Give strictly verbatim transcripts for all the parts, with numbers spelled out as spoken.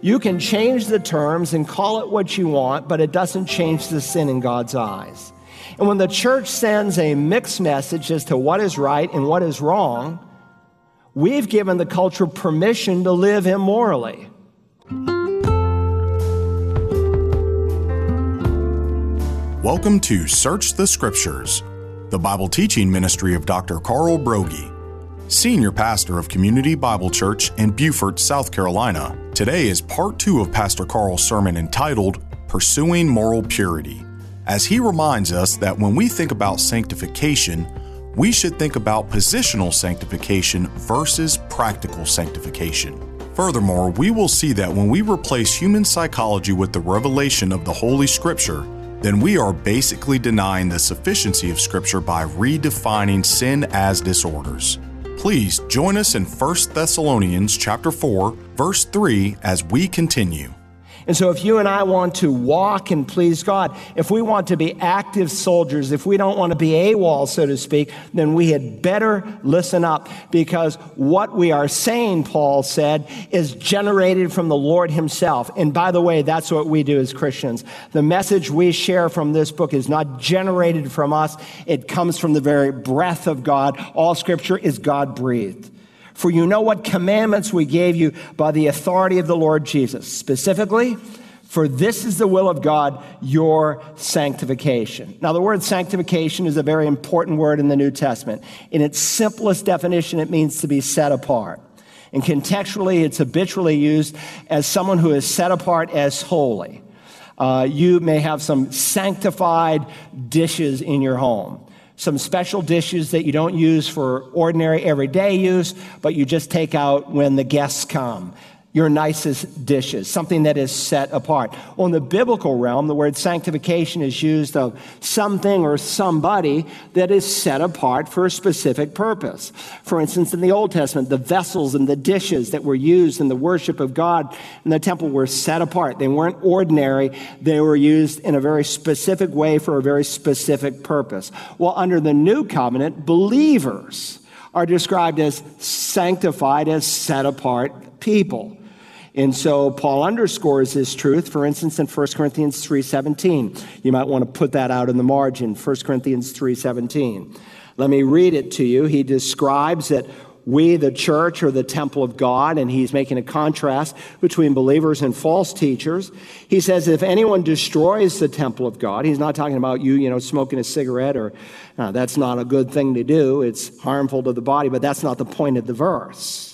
You can change the terms and call it what you want, but it doesn't change the sin in God's eyes. And when the church sends a mixed message as to what is right and what is wrong, we've given the culture permission to live immorally. Welcome to Search the Scriptures, the Bible teaching ministry of Doctor Carl Brogey, Senior Pastor of Community Bible Church in Beaufort, South Carolina. Today is part two of Pastor Carl's sermon entitled, Pursuing Moral Purity, as he reminds us that when we think about sanctification, we should think about positional sanctification versus practical sanctification. Furthermore, we will see that when we replace human psychology with the revelation of the Holy Scripture, then we are basically denying the sufficiency of Scripture by redefining sin as disorders. Please join us in First Thessalonians chapter four, verse three, as we continue. And so if you and I want to walk and please God, if we want to be active soldiers, if we don't want to be AWOL, so to speak, then we had better listen up, because what we are saying, Paul said, is generated from the Lord himself. And by the way, that's what we do as Christians. The message we share from this book is not generated from us. It comes from the very breath of God. All Scripture is God-breathed. For you know what commandments we gave you by the authority of the Lord Jesus. Specifically, for this is the will of God, your sanctification. Now, the word sanctification is a very important word in the New Testament. In its simplest definition, it means to be set apart. And contextually, it's habitually used as someone who is set apart as holy. Uh, you may have some sanctified dishes in your home. Some special dishes that you don't use for ordinary everyday use, but you just take out when the guests come. Your nicest dishes, something that is set apart. Well, in the biblical realm, the word sanctification is used of something or somebody that is set apart for a specific purpose. For instance, in the Old Testament, the vessels and the dishes that were used in the worship of God in the temple were set apart. They weren't ordinary. They were used in a very specific way for a very specific purpose. Well, under the New Covenant, believers are described as sanctified, as set apart people. And so Paul underscores this truth, for instance, in First Corinthians three seventeen. You might want to put that out in the margin, First Corinthians three seventeen. Let me read it to you. He describes that we, the church, are the temple of God, and he's making a contrast between believers and false teachers. He says, if anyone destroys the temple of God, he's not talking about you, you know, smoking a cigarette or uh, that's not a good thing to do. It's harmful to the body, but that's not the point of the verse.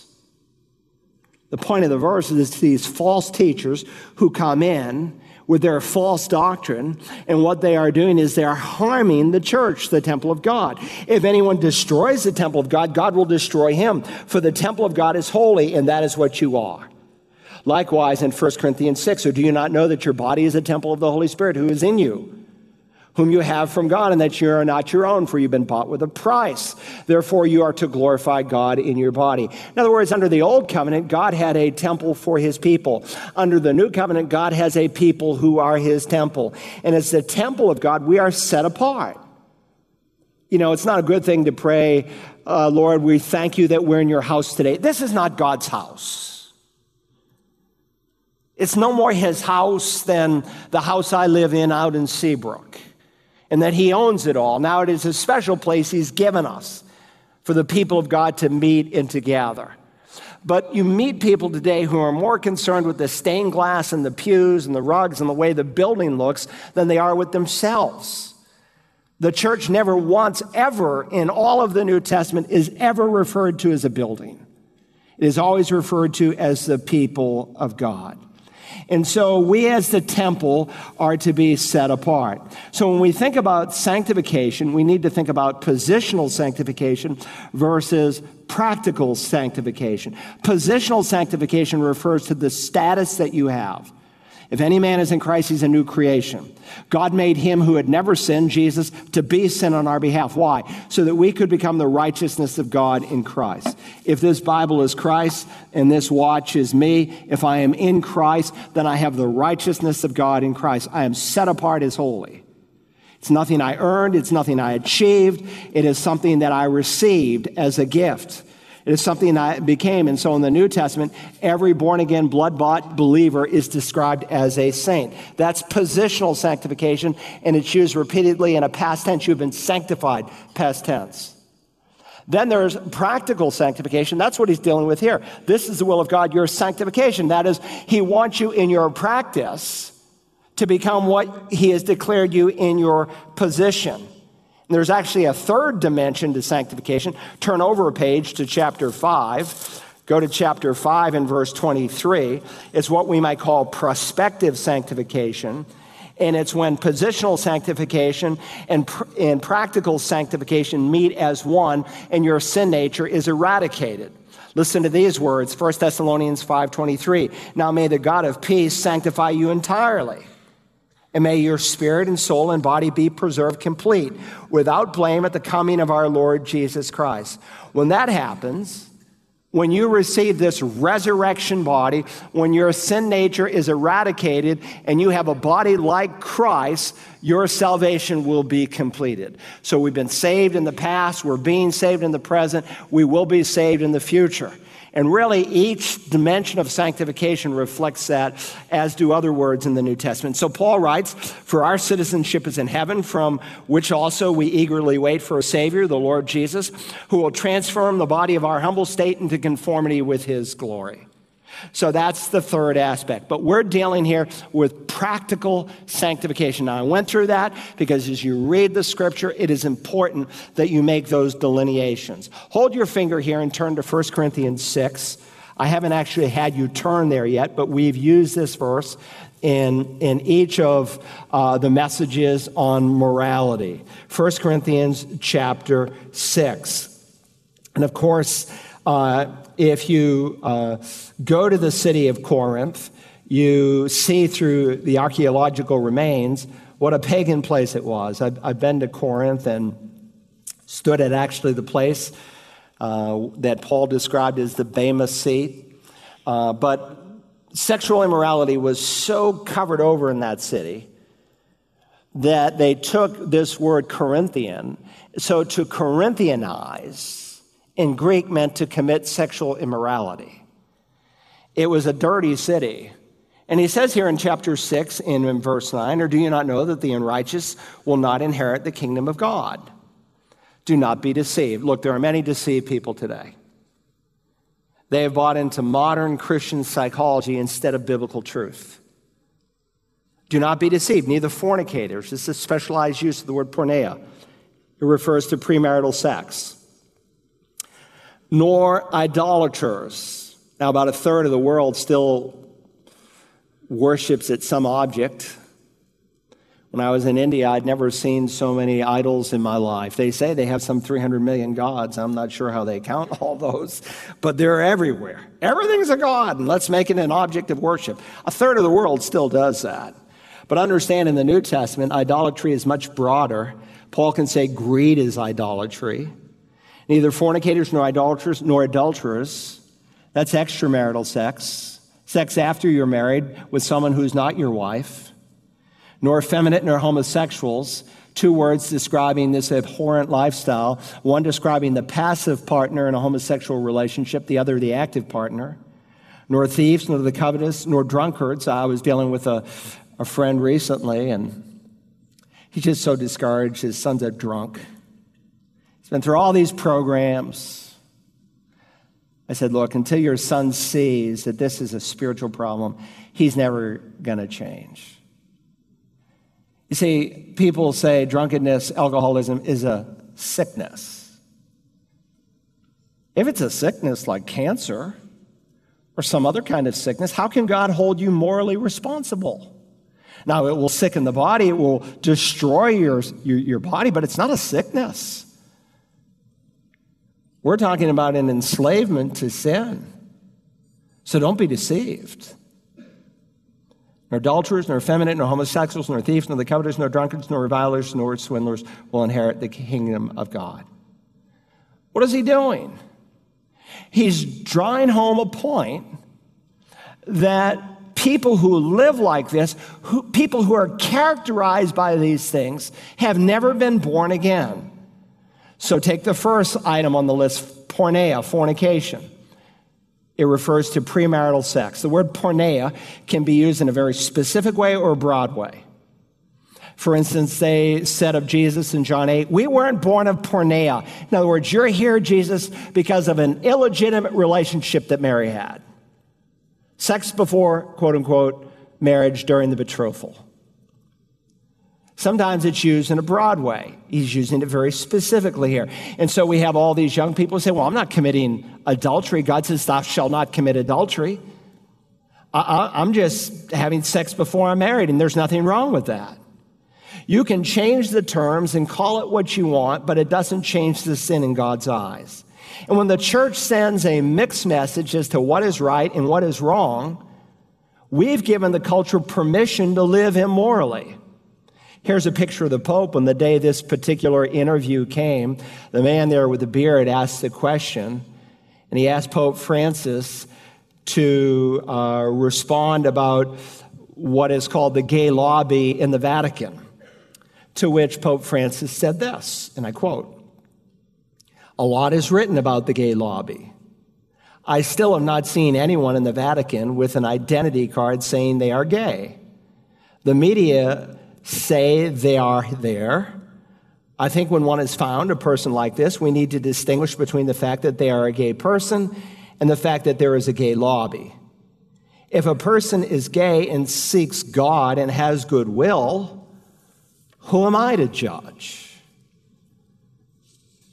The point of the verse is these false teachers who come in with their false doctrine, and what they are doing is they are harming the church, the temple of God. If anyone destroys the temple of God, God will destroy him, for the temple of God is holy, and that is what you are. Likewise, in First Corinthians six, or do you not know that your body is a temple of the Holy Spirit who is in you, whom you have from God, and that you are not your own, for you've been bought with a price. Therefore, you are to glorify God in your body. In other words, under the old covenant, God had a temple for his people. Under the new covenant, God has a people who are his temple. And as the temple of God, we are set apart. You know, it's not a good thing to pray, uh, Lord, we thank you that we're in your house today. This is not God's house. It's no more his house than the house I live in out in Seabrook, and that he owns it all. Now it is a special place he's given us for the people of God to meet and to gather. But you meet people today who are more concerned with the stained glass and the pews and the rugs and the way the building looks than they are with themselves. The church never once ever in all of the New Testament is ever referred to as a building. It is always referred to as the people of God. And so we as the temple are to be set apart. So when we think about sanctification, we need to think about positional sanctification versus practical sanctification. Positional sanctification refers to the status that you have. If any man is in Christ, he's a new creation. God made him who had never sinned, Jesus, to be sin on our behalf. Why? So that we could become the righteousness of God in Christ. If this Bible is Christ and this watch is me, if I am in Christ, then I have the righteousness of God in Christ. I am set apart as holy. It's nothing I earned. It's nothing I achieved. It is something that I received as a gift. It is something that became. And so in the New Testament, every born-again, blood-bought believer is described as a saint. That's positional sanctification, and it's used repeatedly in a past tense. You've been sanctified, past tense. Then there's practical sanctification. That's what he's dealing with here. This is the will of God, your sanctification. That is, he wants you in your practice to become what he has declared you in your position. And there's actually a third dimension to sanctification. Turn over a page to chapter five. Go to chapter five and verse twenty-three. It's what we might call prospective sanctification. And it's when positional sanctification and, pr- and practical sanctification meet as one, and your sin nature is eradicated. Listen to these words, First Thessalonians five twenty-three. Now may the God of peace sanctify you entirely, and may your spirit and soul and body be preserved complete, without blame at the coming of our Lord Jesus Christ. When that happens, when you receive this resurrection body, when your sin nature is eradicated and you have a body like Christ, your salvation will be completed. So we've been saved in the past, we're being saved in the present, we will be saved in the future. And really, each dimension of sanctification reflects that, as do other words in the New Testament. So Paul writes, "For our citizenship is in heaven, from which also we eagerly wait for a Savior, the Lord Jesus, who will transform the body of our humble state into conformity with his glory." So that's the third aspect. But we're dealing here with practical sanctification. Now, I went through that because as you read the scripture, it is important that you make those delineations. Hold your finger here and turn to First Corinthians six. I haven't actually had you turn there yet, but we've used this verse in, in each of uh, the messages on morality. First Corinthians chapter six. And of course, Uh, if you uh, go to the city of Corinth, you see through the archaeological remains what a pagan place it was. I've, I've been to Corinth and stood at actually the place uh, that Paul described as the Bema seat. Uh, but sexual immorality was so covered over in that city that they took this word Corinthian. So to Corinthianize in Greek meant to commit sexual immorality. It was a dirty city. And he says here in chapter six and in verse nine, "Or do you not know that the unrighteous will not inherit the kingdom of God? Do not be deceived." Look, there are many deceived people today. They have bought into modern Christian psychology instead of biblical truth. Do not be deceived, neither fornicators. This is a specialized use of the word porneia. It refers to premarital sex. Nor idolaters. Now, about a third of the world still worships at some object. When I was in India, I'd never seen so many idols in my life. They say they have some three hundred million gods. I'm not sure how they count all those, but they're everywhere. Everything's a god, and let's make it an object of worship. A third of the world still does that. But understand, in the New Testament, idolatry is much broader. Paul can say greed is idolatry. Neither fornicators, nor idolaters, nor adulterers. That's extramarital sex. Sex after you're married with someone who's not your wife. Nor effeminate, nor homosexuals. Two words describing this abhorrent lifestyle. One describing the passive partner in a homosexual relationship. The other, the active partner. Nor thieves, nor the covetous, nor drunkards. I was dealing with a, a friend recently, and he's just so discouraged. His son's a drunk. Been through all these programs. I said, look, until your son sees that this is a spiritual problem, he's never going to change. You see, people say drunkenness, alcoholism is a sickness. If it's a sickness like cancer or some other kind of sickness, how can God hold you morally responsible? Now, it will sicken the body, it will destroy your, your, your body, but it's not a sickness. We're talking about an enslavement to sin. So don't be deceived. Nor adulterers, nor effeminate, nor homosexuals, nor thieves, nor the covetous, nor drunkards, nor revilers, nor swindlers will inherit the kingdom of God. What is he doing? He's drawing home a point that people who live like this, who, people who are characterized by these things, have never been born again. So take the first item on the list, porneia, fornication. It refers to premarital sex. The word porneia can be used in a very specific way or a broad way. For instance, they said of Jesus in John eight, we weren't born of porneia. In other words, you're here, Jesus, because of an illegitimate relationship that Mary had. Sex before, quote unquote, marriage during the betrothal. Sometimes it's used in a broad way. He's using it very specifically here. And so we have all these young people say, well, I'm not committing adultery. God says, thou shalt not commit adultery. I, I, I'm just having sex before I'm married, and there's nothing wrong with that. You can change the terms and call it what you want, but it doesn't change the sin in God's eyes. And when the church sends a mixed message as to what is right and what is wrong, we've given the culture permission to live immorally. Here's a picture of the Pope on the day this particular interview came. The man there with the beard asked the question, and he asked Pope Francis to uh, respond about what is called the gay lobby in the Vatican, to which Pope Francis said this, and I quote, "A lot is written about the gay lobby. I still have not seen anyone in the Vatican with an identity card saying they are gay. The media say they are there. I think when one is found, a person like this, we need to distinguish between the fact that they are a gay person and the fact that there is a gay lobby. If a person is gay and seeks God and has goodwill, who am I to judge?"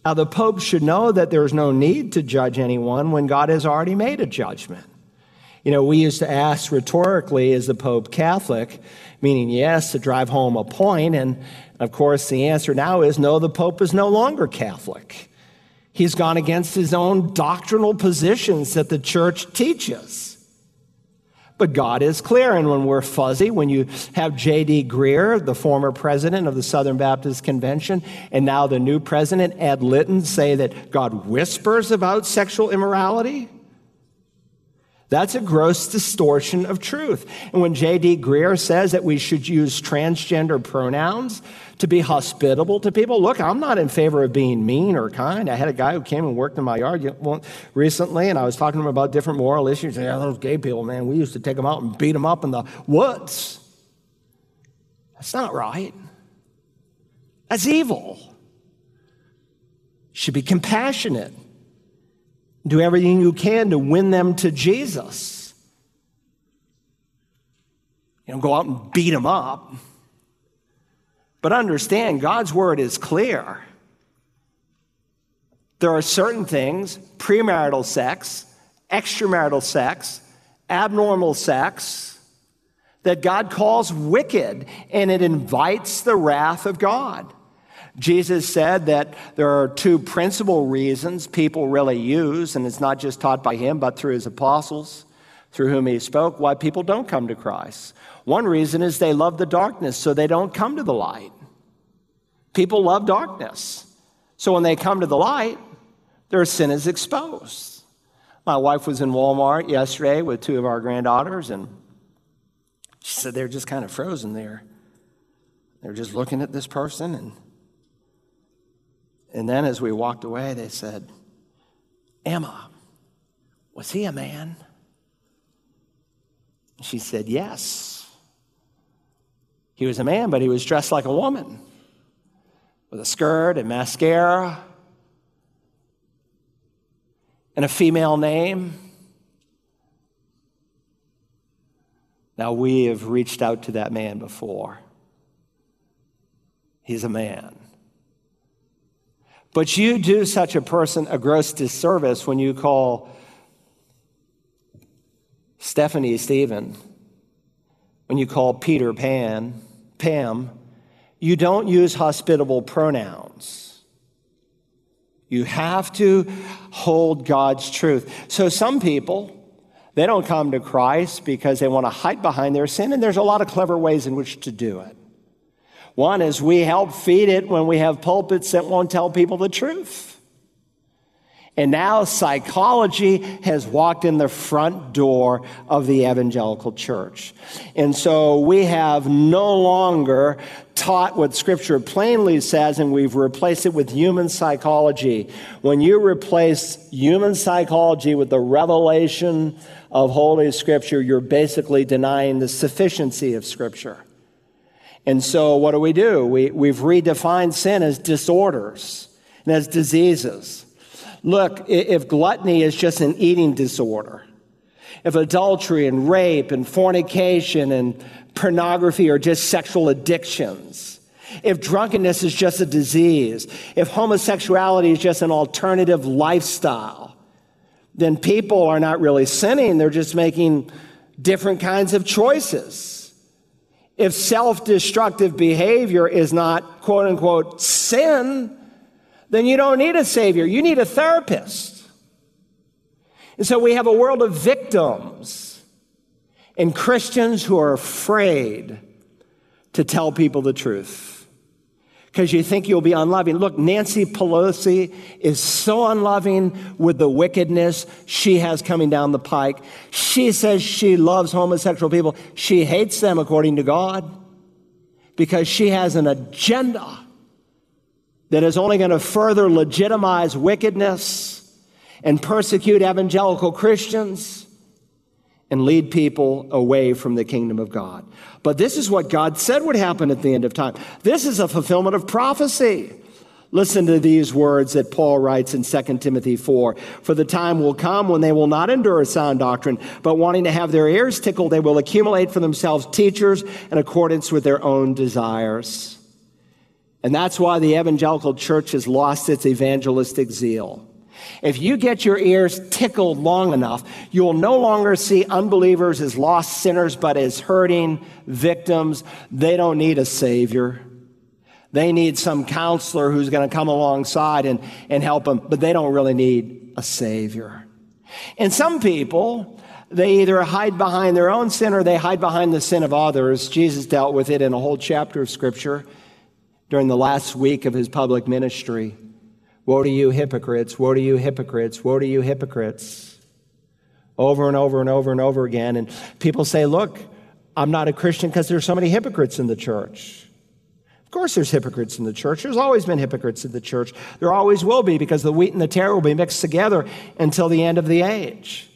Now, the Pope should know that there is no need to judge anyone when God has already made a judgment. You know, we used to ask rhetorically, is the Pope Catholic? Meaning, yes, to drive home a point. And, of course, the answer now is no, the Pope is no longer Catholic. He's gone against his own doctrinal positions that the church teaches. But God is clear, and when we're fuzzy, when you have J D Greer, the former president of the Southern Baptist Convention, and now the new president, Ed Litton, say that God whispers about sexual immorality, that's a gross distortion of truth. And when J D Greer says that we should use transgender pronouns to be hospitable to people, look, I'm not in favor of being mean or kind. I had a guy who came and worked in my yard recently, and I was talking to him about different moral issues. Yeah, those gay people, man, we used to take them out and beat them up in the woods. That's not right. That's evil. Should be compassionate. Do everything you can to win them to Jesus. You know, go out and beat them up. But understand, God's word is clear. There are certain things, premarital sex, extramarital sex, abnormal sex, that God calls wicked, and it invites the wrath of God. Jesus said that there are two principal reasons people really use, and it's not just taught by him, but through his apostles, through whom he spoke, why people don't come to Christ. One reason is they love the darkness, so they don't come to the light. People love darkness. So when they come to the light, their sin is exposed. My wife was in Walmart yesterday with two of our granddaughters, and she said they're just kind of frozen there. They're just looking at this person, and And then as we walked away, they said, "Emma, was he a man?" She said, "Yes. He was a man, but he was dressed like a woman with a skirt and mascara and a female name." Now, we have reached out to that man before. He's a man. But you do such a person a gross disservice when you call Stephanie Stephen, when you call Peter Pan, Pam. You don't use hospitable pronouns. You have to hold God's truth. So some people, they don't come to Christ because they want to hide behind their sin, and there's a lot of clever ways in which to do it. One is we help feed it when we have pulpits that won't tell people the truth. And now psychology has walked in the front door of the evangelical church. And so we have no longer taught what Scripture plainly says, and we've replaced it with human psychology. When you replace human psychology with the revelation of Holy Scripture, you're basically denying the sufficiency of Scripture. And so what do we do? We, we've redefined sin as disorders and as diseases. Look, if gluttony is just an eating disorder, if adultery and rape and fornication and pornography are just sexual addictions, if drunkenness is just a disease, if homosexuality is just an alternative lifestyle, then people are not really sinning, they're just making different kinds of choices. If self-destructive behavior is not, quote unquote, sin, then you don't need a savior. You need a therapist. And so we have a world of victims and Christians who are afraid to tell people the truth because you think you'll be unloving. Look, Nancy Pelosi is so unloving with the wickedness she has coming down the pike. She says she loves homosexual people. She hates them, according to God, because she has an agenda that is only going to further legitimize wickedness and persecute evangelical Christians and lead people away from the kingdom of God. But this is what God said would happen at the end of time. This is a fulfillment of prophecy. Listen to these words that Paul writes in Second Timothy four. For the time will come when they will not endure a sound doctrine, but wanting to have their ears tickled, they will accumulate for themselves teachers in accordance with their own desires. And that's why the evangelical church has lost its evangelistic zeal. If you get your ears tickled long enough, you'll no longer see unbelievers as lost sinners, but as hurting victims. They don't need a savior. They need some counselor who's going to come alongside and, and help them, but they don't really need a savior. And some people, they either hide behind their own sin or they hide behind the sin of others. Jesus dealt with it in a whole chapter of Scripture during the last week of his public ministry. Woe to you hypocrites, woe to you hypocrites, woe to you hypocrites. Over and over and over and over again. And people say, look, I'm not a Christian because there's so many hypocrites in the church. Of course there's hypocrites in the church. There's always been hypocrites in the church. There always will be, because the wheat and the tare will be mixed together until the end of the age.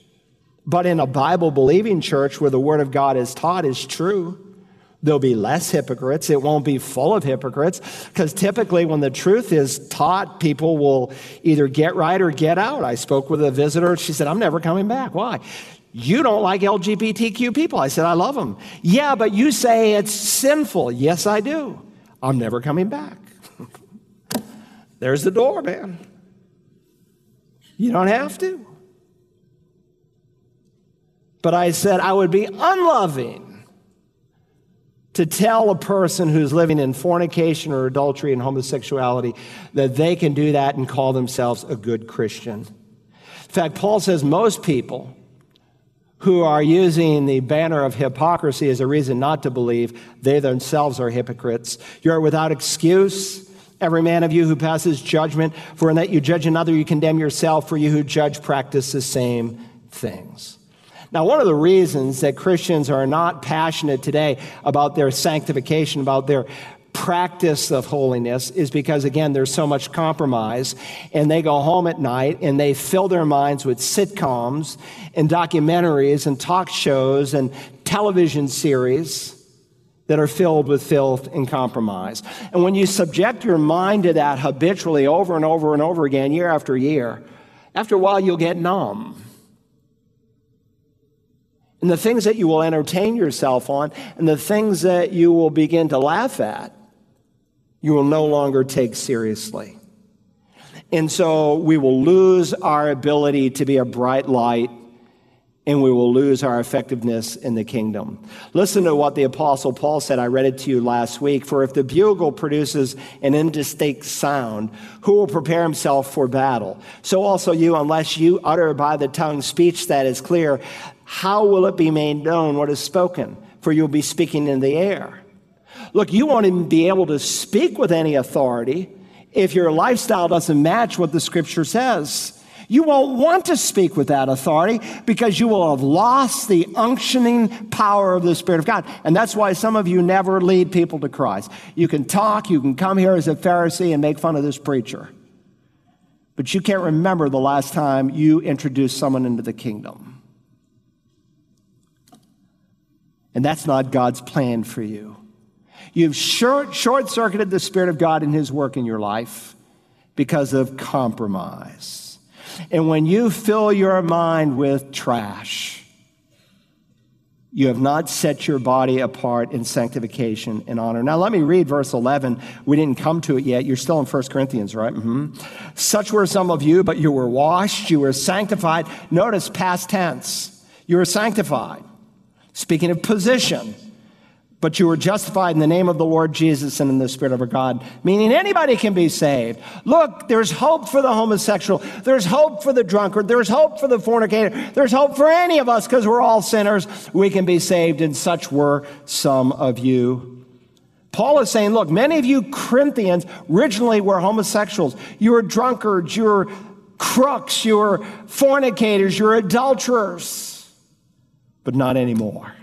But in a Bible-believing church where the word of God is taught is true, there'll be less hypocrites. It won't be full of hypocrites, because typically when the truth is taught, people will either get right or get out. I spoke with a visitor. She said, I'm never coming back. Why? You don't like L G B T Q people. I said, I love them. Yeah, but you say it's sinful. Yes, I do. I'm never coming back. There's the door, man. You don't have to. But I said, I would be unloving to tell a person who's living in fornication or adultery and homosexuality that they can do that and call themselves a good Christian. In fact, Paul says most people who are using the banner of hypocrisy as a reason not to believe, they themselves are hypocrites. You are without excuse, every man of you who passes judgment, for in that you judge another, you condemn yourself, for you who judge practice the same things. Now, one of the reasons that Christians are not passionate today about their sanctification, about their practice of holiness, is because, again, there's so much compromise, and they go home at night and they fill their minds with sitcoms and documentaries and talk shows and television series that are filled with filth and compromise. And when you subject your mind to that habitually over and over and over again, year after year, after a while you'll get numb. And the things that you will entertain yourself on, and the things that you will begin to laugh at, you will no longer take seriously. And so we will lose our ability to be a bright light, and we will lose our effectiveness in the kingdom. Listen to what the Apostle Paul said. I read it to you last week. For if the bugle produces an indistinct sound, who will prepare himself for battle? So also you, unless you utter by the tongue speech that is clear, how will it be made known what is spoken? For you'll be speaking in the air. Look, you won't even be able to speak with any authority if your lifestyle doesn't match what the Scripture says. You won't want to speak with that authority because you will have lost the unctioning power of the Spirit of God. And that's why some of you never lead people to Christ. You can talk, you can come here as a Pharisee and make fun of this preacher. But you can't remember the last time you introduced someone into the kingdom. And that's not God's plan for you. You've short, short-circuited the Spirit of God in His work in your life because of compromise. And when you fill your mind with trash, you have not set your body apart in sanctification and honor. Now, let me read verse eleven. We didn't come to it yet. You're still in First Corinthians, right? Mm-hmm. Such were some of you, but you were washed, you were sanctified. Notice past tense. You were sanctified. Speaking of position. But you were justified in the name of the Lord Jesus and in the Spirit of our God, meaning anybody can be saved. Look, there's hope for the homosexual. There's hope for the drunkard. There's hope for the fornicator. There's hope for any of us because we're all sinners. We can be saved, and such were some of you. Paul is saying, look, many of you Corinthians originally were homosexuals. You were drunkards. You were crooks. You were fornicators. You were adulterers, but not anymore.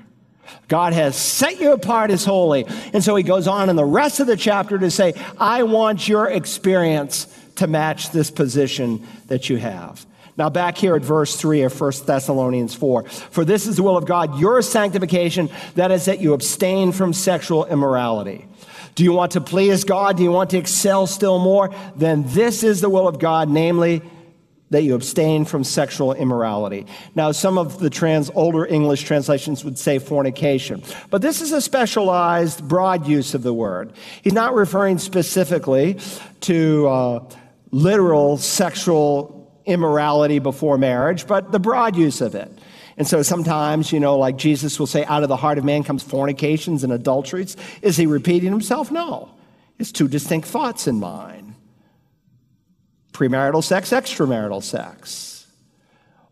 God has set you apart as holy. And so he goes on in the rest of the chapter to say, I want your experience to match this position that you have. Now back here at verse three of First Thessalonians four. For this is the will of God, your sanctification, that is that you abstain from sexual immorality. Do you want to please God? Do you want to excel still more? Then this is the will of God, namely, that you abstain from sexual immorality. Now, some of the trans, older English translations would say fornication, but this is a specialized, broad use of the word. He's not referring specifically to uh, literal sexual immorality before marriage, but the broad use of it. And so sometimes, you know, like Jesus will say, out of the heart of man comes fornications and adulteries. Is he repeating himself? No. It's two distinct thoughts in mind. Premarital sex, extramarital sex.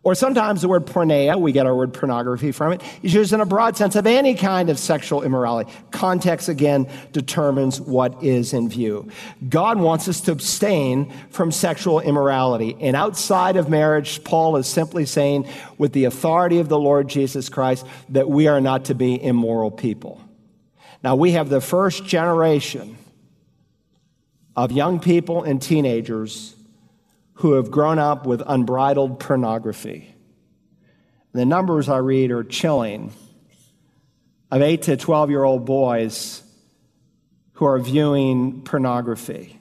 Or sometimes the word porneia, we get our word pornography from it, is used in a broad sense of any kind of sexual immorality. Context, again, determines what is in view. God wants us to abstain from sexual immorality. And outside of marriage, Paul is simply saying, with the authority of the Lord Jesus Christ, that we are not to be immoral people. Now, we have the first generation of young people and teenagers who have grown up with unbridled pornography. The numbers I read are chilling of eight to twelve-year-old boys who are viewing pornography.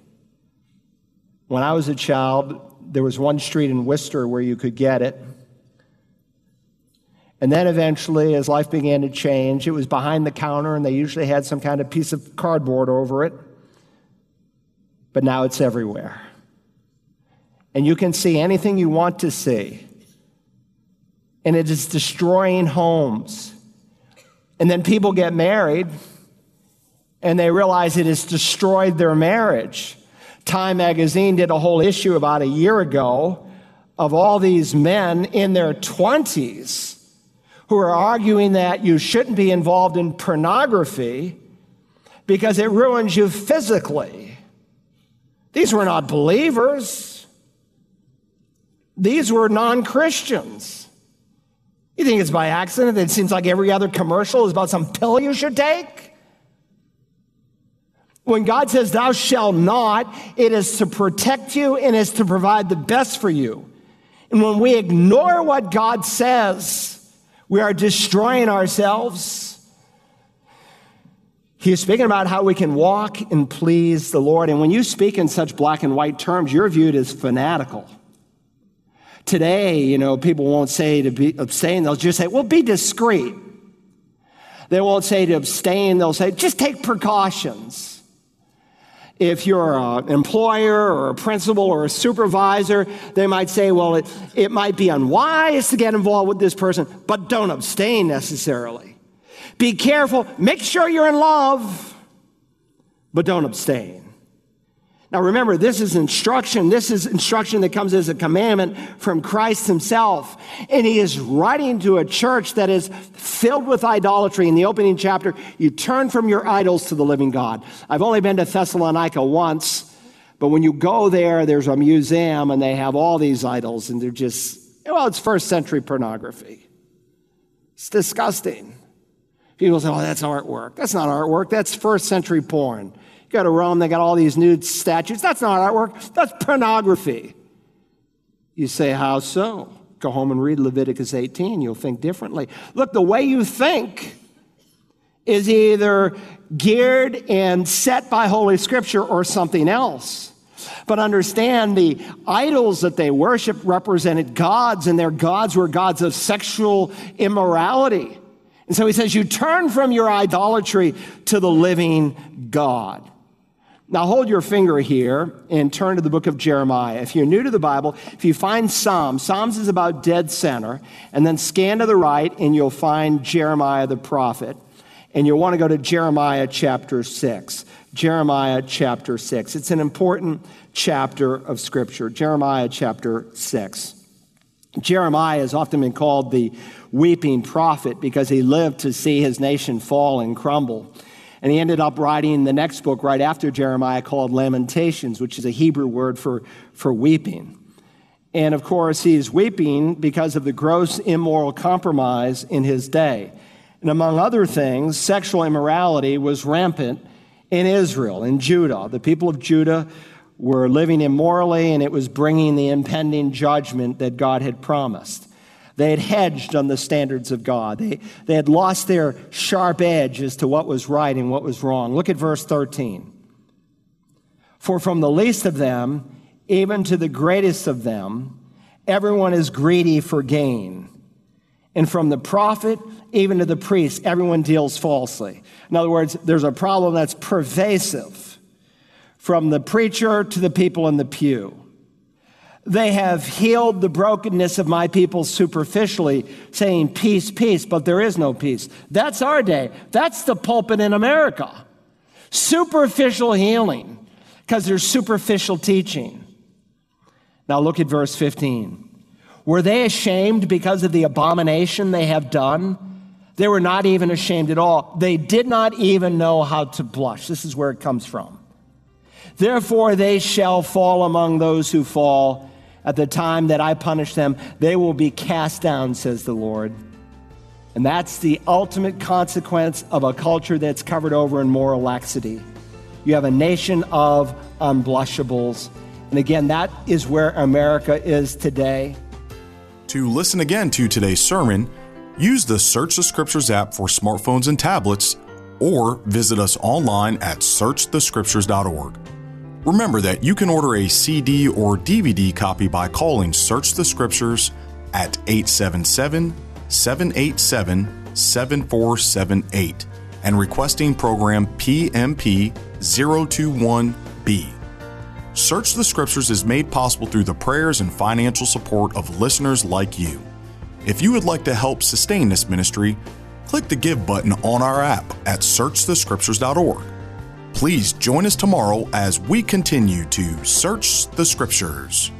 When I was a child, there was one street in Worcester where you could get it. And then eventually, as life began to change, it was behind the counter, and they usually had some kind of piece of cardboard over it. But now it's everywhere. And you can see anything you want to see. And it is destroying homes. And then people get married, and they realize it has destroyed their marriage. Time Magazine did a whole issue about a year ago of all these men in their twenties who are arguing that you shouldn't be involved in pornography because it ruins you physically. These were not believers. These were non-Christians. You think it's by accident? It seems like every other commercial is about some pill you should take. When God says, thou shalt not, it is to protect you and is to provide the best for you. And when we ignore what God says, we are destroying ourselves. He's speaking about how we can walk and please the Lord. And when you speak in such black and white terms, you're viewed as fanatical. Today, you know, people won't say to be abstain. They'll just say, well, be discreet. They won't say to abstain. They'll say, just take precautions. If you're an employer or a principal or a supervisor, they might say, well, it, it might be unwise to get involved with this person, but don't abstain necessarily. Be careful. Make sure you're in love, but don't abstain. Now remember, this is instruction. This is instruction that comes as a commandment from Christ himself. And he is writing to a church that is filled with idolatry. In the opening chapter, you turn from your idols to the living God. I've only been to Thessalonica once. But when you go there, there's a museum, and they have all these idols, and they're just, well, it's first century pornography. It's disgusting. People say, oh, that's artwork. That's not artwork. That's first century porn. You go to Rome, they got all these nude statues. That's not artwork. That's pornography. You say, how so? Go home and read Leviticus eighteen. You'll think differently. Look, the way you think is either geared and set by Holy Scripture or something else. But understand, the idols that they worshiped represented gods, and their gods were gods of sexual immorality. And so he says, you turn from your idolatry to the living God. Now hold your finger here and turn to the book of Jeremiah. If you're new to the Bible, if you find Psalms, Psalms is about dead center, and then scan to the right and you'll find Jeremiah the prophet. And you'll want to go to Jeremiah chapter six. Jeremiah chapter six. It's an important chapter of Scripture. Jeremiah chapter six. Jeremiah has often been called the weeping prophet because he lived to see his nation fall and crumble. And he ended up writing the next book right after Jeremiah called Lamentations, which is a Hebrew word for, for weeping. And of course, he's weeping because of the gross immoral compromise in his day. And among other things, sexual immorality was rampant in Israel, in Judah. The people of Judah were living immorally, and it was bringing the impending judgment that God had promised. They had hedged on the standards of God. They, they had lost their sharp edge as to what was right and what was wrong. Look at verse thirteen. For from the least of them, even to the greatest of them, everyone is greedy for gain. And from the prophet, even to the priest, everyone deals falsely. In other words, there's a problem that's pervasive from the preacher to the people in the pew. They have healed the brokenness of my people superficially, saying peace, peace, but there is no peace. That's our day. That's the pulpit in America. Superficial healing, because there's superficial teaching. Now look at verse fifteen. Were they ashamed because of the abomination they have done? They were not even ashamed at all. They did not even know how to blush. This is where it comes from. Therefore, they shall fall among those who fall. At the time that I punish them, they will be cast down, says the Lord. And that's the ultimate consequence of a culture that's covered over in moral laxity. You have a nation of unblushables. And again, that is where America is today. To listen again to today's sermon, use the Search the Scriptures app for smartphones and tablets, or visit us online at search the scriptures dot org. Remember that you can order a C D or D V D copy by calling Search the Scriptures at eight seven seven, seven eight seven, seven four seven eight and requesting program P M P zero two one B. Search the Scriptures is made possible through the prayers and financial support of listeners like you. If you would like to help sustain this ministry, click the Give button on our app at search the scriptures dot org. Please join us tomorrow as we continue to Search the Scriptures.